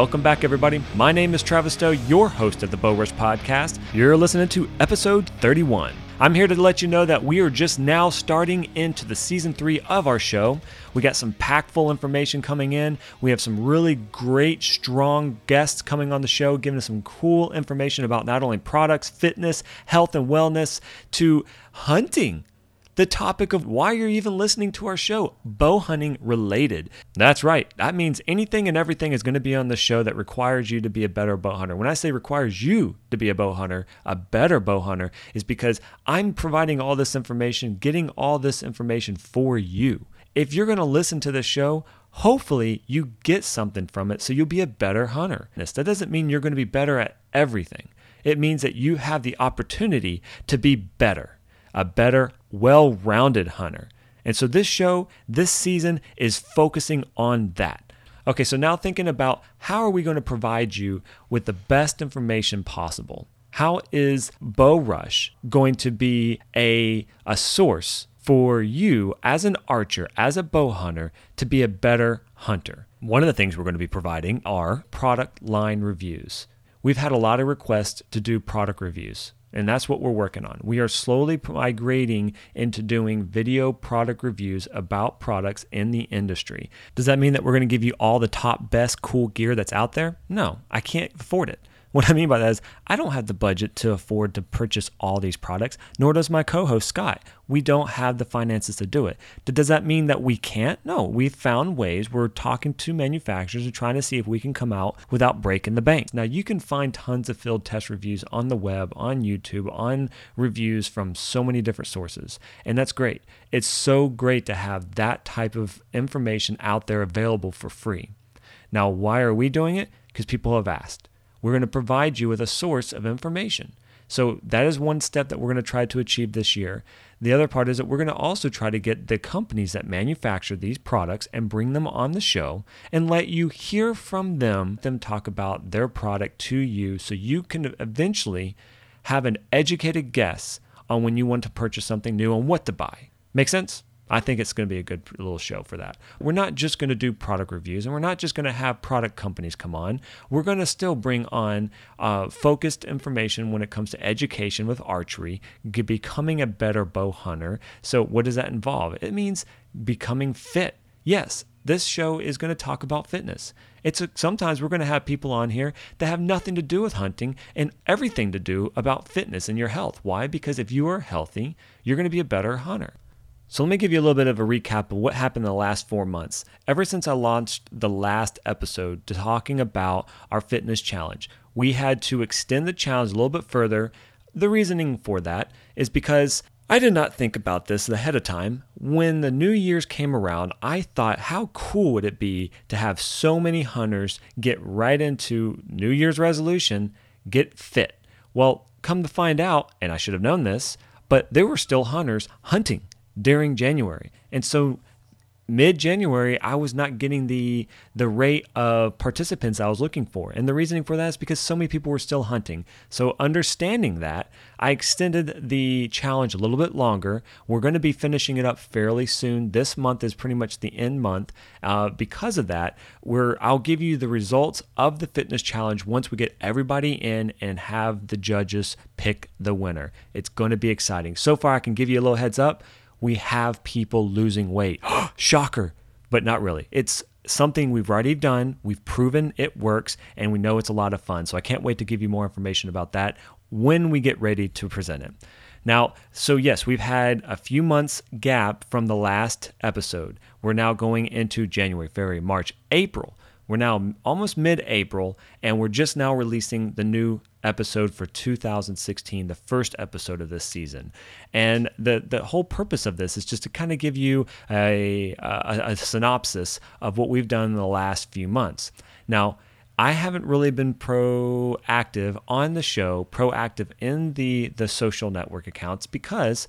Welcome back, everybody. My name is Travis Stowe, your host of the Bowrush Podcast. You're listening to episode 31. I'm here to let you know that we are just now starting into the season 3 of our show. We got some impactful information coming in. We have some really great, strong guests coming on the show, giving us some cool information about not only products, fitness, health and wellness, to hunting. The topic of why you're even listening to our show, bow hunting related. That's right. That means anything and everything is going to be on the show that requires you to be a better bow hunter. When I say requires you to be a bow hunter, a better bow hunter, is because I'm providing all this information, getting all this information for you. If you're going to listen to this show, hopefully you get something from it so you'll be a better hunter. That doesn't mean you're going to be better at everything. It means that you have the opportunity to be better. A better, well-rounded hunter. And so this show, this season, is focusing on that. Okay, so now thinking about how are we going to provide you with the best information possible? How is Bowrush going to be a source for you as an archer, as a bow hunter, to be a better hunter? One of the things we're going to be providing are product line reviews. We've had a lot of requests to do product reviews. And that's what we're working on. We are slowly migrating into doing video product reviews about products in the industry. Does that mean that we're going to give you all the top, best, cool gear that's out there? No, I can't afford it. What I mean by that is I don't have the budget to afford to purchase all these products, nor does my co-host, Scott. We don't have the finances to do it. Does that mean that we can't? No, we've found ways. We're talking to manufacturers and trying to see if we can come out without breaking the bank. Now, you can find tons of field test reviews on the web, on YouTube, on reviews from so many different sources, and that's great. It's so great to have that type of information out there available for free. Now, why are we doing it? Because people have asked. We're going to provide you with a source of information. So that is one step that we're going to try to achieve this year. The other part is that we're going to also try to get the companies that manufacture these products and bring them on the show and let you hear from them talk about their product to you so you can eventually have an educated guess on when you want to purchase something new and what to buy. Make sense? I think it's going to be a good little show for that. We're not just going to do product reviews, and we're not just going to have product companies come on. We're going to still bring on focused information when it comes to education with archery, becoming a better bow hunter. So what does that involve? It means becoming fit. Yes, this show is going to talk about fitness. Sometimes we're going to have people on here that have nothing to do with hunting and everything to do about fitness and your health. Why? Because if you are healthy, you're going to be a better hunter. So let me give you a little bit of a recap of what happened in the last 4 months. Ever since I launched the last episode talking about our fitness challenge, we had to extend the challenge a little bit further. The reasoning for that is because I did not think about this ahead of time. When the New Year's came around, I thought, how cool would it be to have so many hunters get right into New Year's resolution, get fit? Well, come to find out, and I should have known this, but there were still hunters hunting during January. And so mid-January, I was not getting the rate of participants I was looking for. And the reasoning for that is because so many people were still hunting. So understanding that, I extended the challenge a little bit longer. We're going to be finishing it up fairly soon. This month is pretty much the end month. Because of that, I'll give you the results of the fitness challenge once we get everybody in and have the judges pick the winner. It's going to be exciting. So far, I can give you a little heads up. We have people losing weight. Shocker, but not really. It's something we've already done. We've proven it works, and we know it's a lot of fun. So I can't wait to give you more information about that when we get ready to present it. Now, so yes, we've had a few months gap from the last episode. We're now going into January, February, March, April. We're now almost mid-April, and we're just now releasing the new episode for 2016, the first episode of this season. And the whole purpose of this is just to kind of give you a synopsis of what we've done in the last few months. Now, I haven't really been proactive on the show, proactive in the social network accounts because,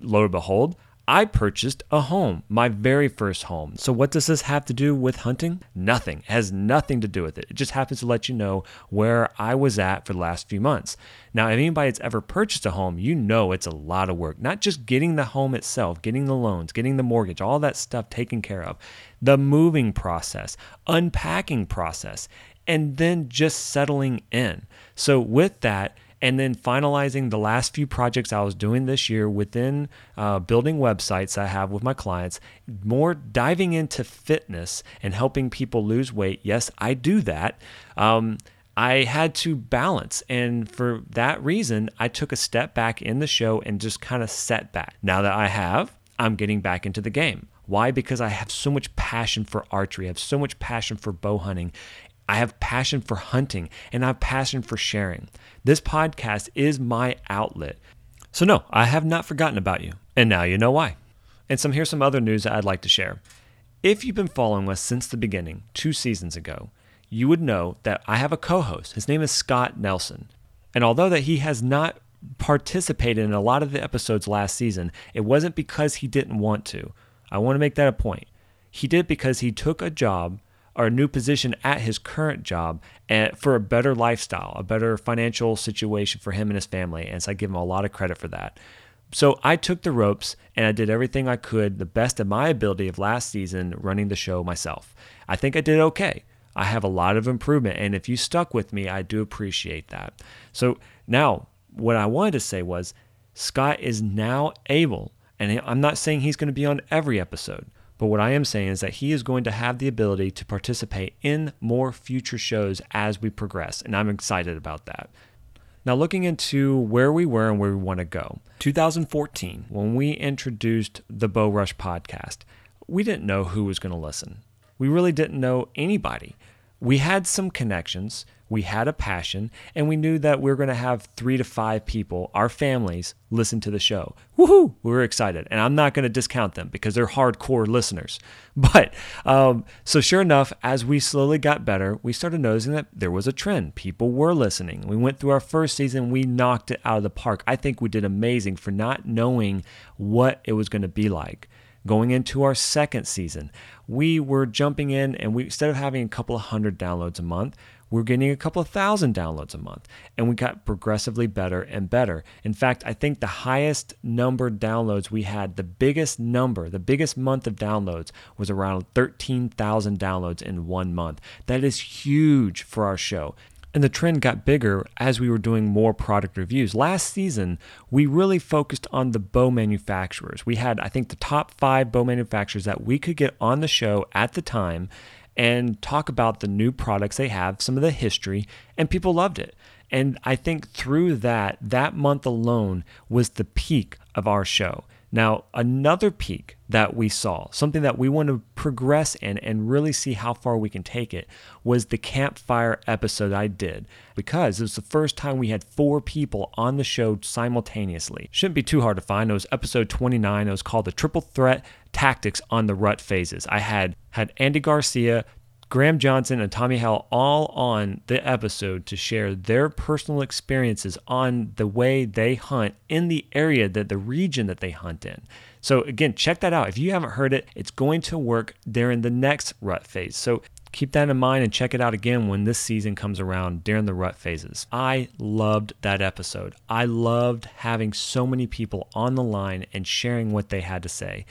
lo and behold, I purchased a home, my very first home. So what does this have to do with hunting? Nothing. It has nothing to do with it. It just happens to let you know where I was at for the last few months. Now, if anybody that's ever purchased a home, you know it's a lot of work. Not just getting the home itself, getting the loans, getting the mortgage, all that stuff taken care of. The moving process, unpacking process, and then just settling in. So with that, and then finalizing the last few projects I was doing this year within building websites I have with my clients, more diving into fitness and helping people lose weight. Yes, I do that. I had to balance. And for that reason, I took a step back in the show and just kind of set back. Now that I have, I'm getting back into the game. Why? Because I have so much passion for archery. I have so much passion for bow hunting. I have passion for hunting, and I have passion for sharing. This podcast is my outlet. So no, I have not forgotten about you, and now you know why. And here's some other news that I'd like to share. If you've been following us since the beginning, 2 seasons ago, you would know that I have a co-host. His name is Scott Nelson. And although that he has not participated in a lot of the episodes last season, it wasn't because he didn't want to. I want to make that a point. He did because he took a job or a new position at his current job for a better lifestyle, a better financial situation for him and his family. And so I give him a lot of credit for that. So I took the ropes and I did everything I could, the best of my ability of last season, running the show myself. I think I did okay. I have a lot of improvement. And if you stuck with me, I do appreciate that. So now what I wanted to say was Scott is now able, and I'm not saying he's going to be on every episode, but what I am saying is that he is going to have the ability to participate in more future shows as we progress, and I'm excited about that. Now, looking into where we were and where we want to go. 2014, when we introduced the Bowrush Podcast, we didn't know who was going to listen. We really didn't know anybody. We had some connections, we had a passion, and we knew that we were going to have 3 to 5 people, our families, listen to the show. Woohoo! We were excited, and I'm not going to discount them because they're hardcore listeners. But so sure enough, as we slowly got better, we started noticing that there was a trend. People were listening. We went through our first season. We knocked it out of the park. I think we did amazing for not knowing what it was going to be like. Going into our second season, we were jumping in, and we instead of having a couple of hundred downloads a month, we're getting a couple of thousand downloads a month, and we got progressively better and better. In fact, I think the highest number of downloads we had, the biggest month of downloads was around 13,000 downloads in 1 month. That is huge for our show. And the trend got bigger as we were doing more product reviews. Last season, we really focused on the bow manufacturers. We had, I think, the top 5 bow manufacturers that we could get on the show at the time and talk about the new products they have, some of the history, and people loved it. And I think through that month alone was the peak of our show. Now, another peak that we saw, something that we want to progress in and really see how far we can take it, was the campfire episode I did, because it was the first time we had 4 people on the show simultaneously. Shouldn't be too hard to find. It was episode 29. It was called The Triple Threat Tactics on the Rut Phases. I had Andy Garcia, Graham Johnson, and Tommy Howell all on the episode to share their personal experiences on the way they hunt in the region that they hunt in. So again, check that out. If you haven't heard it, it's going to work during the next rut phase. So keep that in mind and check it out again when this season comes around during the rut phases. I loved that episode. I loved having so many people on the line and sharing what they had to say.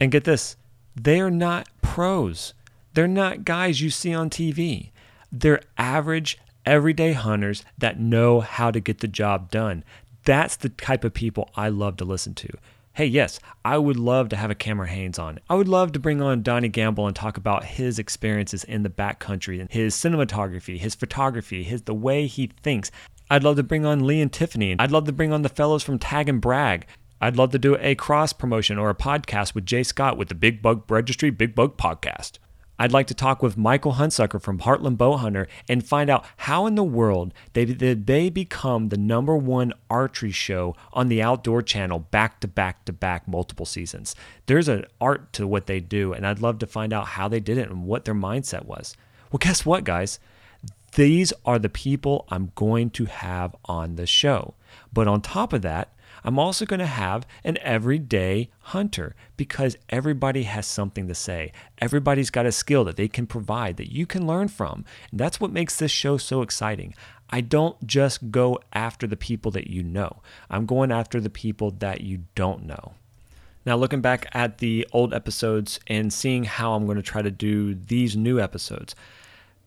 And get this, they are not pros. They're not guys you see on TV. They're average, everyday hunters that know how to get the job done. That's the type of people I love to listen to. Hey, yes, I would love to have a Cameron Haynes on. I would love to bring on Donnie Gamble and talk about his experiences in the backcountry and his cinematography, his photography, the way he thinks. I'd love to bring on Lee and Tiffany. I'd love to bring on the fellows from Tag and Brag. I'd love to do a cross promotion or a podcast with Jay Scott with the Big Bug Registry, Big Bug Podcast. I'd like to talk with Michael Huntsucker from Heartland Bowhunter and find out how in the world did they become the #1 archery show on the Outdoor Channel back to back to back multiple seasons. There's an art to what they do, and I'd love to find out how they did it and what their mindset was. Well, guess what, guys? These are the people I'm going to have on the show. But on top of that, I'm also going to have an everyday hunter because everybody has something to say. Everybody's got a skill that they can provide that you can learn from. And that's what makes this show so exciting. I don't just go after the people that you know. I'm going after the people that you don't know. Now, looking back at the old episodes and seeing how I'm going to try to do these new episodes,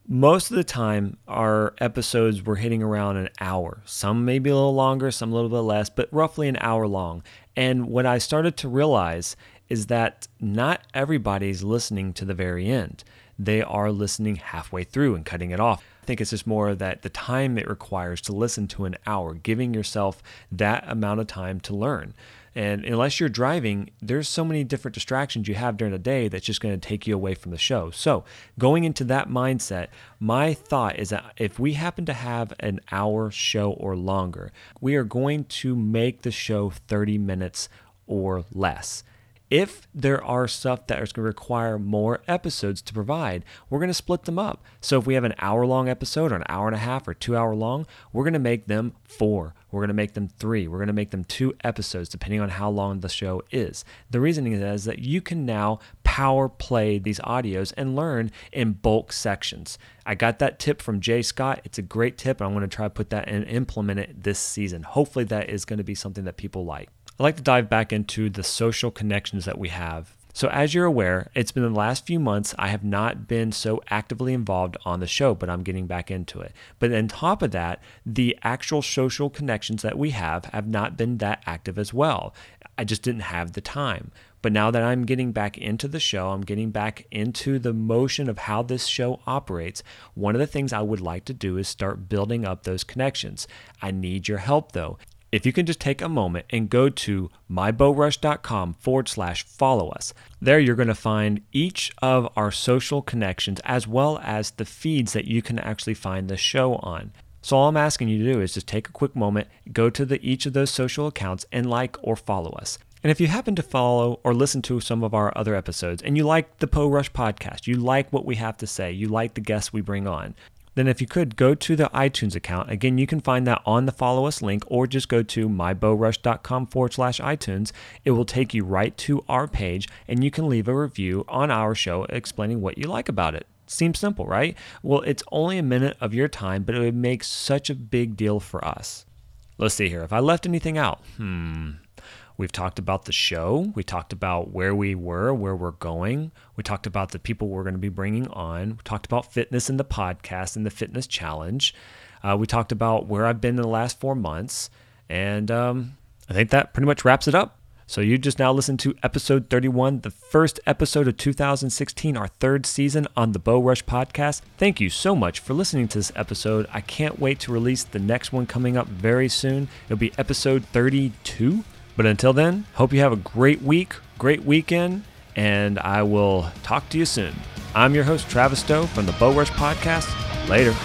most of the time our episodes were hitting around an hour. Some maybe a little longer, some a little bit less, but roughly an hour long. And what I started to realize is that not everybody's listening to the very end. They are listening halfway through and cutting it off. I think it's just more that the time it requires to listen to an hour, giving yourself that amount of time to learn. And unless you're driving, there's so many different distractions you have during the day that's just going to take you away from the show. So going into that mindset, my thought is that if we happen to have an hour show or longer, we are going to make the show 30 minutes or less. If there are stuff that is going to require more episodes to provide, we're going to split them up. So if we have an hour-long episode or an hour and a half or 2 hour long, we're going to make them 4. We're going to make them 3. We're going to make them 2 episodes depending on how long the show is. The reasoning is that you can now power play these audios and learn in bulk sections. I got that tip from Jay Scott. It's a great tip, and I'm going to try to put that and implement it this season. Hopefully that is going to be something that people like. I'd like to dive back into the social connections that we have. So as you're aware, it's been the last few months I have not been so actively involved on the show, but I'm getting back into it. But on top of that, the actual social connections that we have not been that active as well. I just didn't have the time. But now that I'm getting back into the show, I'm getting back into the motion of how this show operates, one of the things I would like to do is start building up those connections. I need your help though. If you can just take a moment and go to mybowrush.com/follow us. There you're going to find each of our social connections as well as the feeds that you can actually find the show on. So all I'm asking you to do is just take a quick moment, go to each of those social accounts and like or follow us. And if you happen to follow or listen to some of our other episodes and you like the Bowrush podcast, you like what we have to say, you like the guests we bring on, then if you could go to the iTunes account. Again, you can find that on the follow us link or just go to mybowrush.com/iTunes. It will take you right to our page and you can leave a review on our show explaining what you like about it. Seems simple, right? Well, it's only a minute of your time, but it would make such a big deal for us. Let's see here. If I left anything out, We've talked about the show. We talked about where we were, where we're going. We talked about the people we're going to be bringing on. We talked about fitness in the podcast and the fitness challenge. We talked about where I've been in the last 4 months. And I think that pretty much wraps it up. So you just now listened to episode 31, the first episode of 2016, our third season on the Bowrush Podcast. Thank you so much for listening to this episode. I can't wait to release the next one coming up very soon. It'll be episode 32. But until then, hope you have a great week, great weekend, and I will talk to you soon. I'm your host, Travis Stowe from the Bowrush Podcast. Later.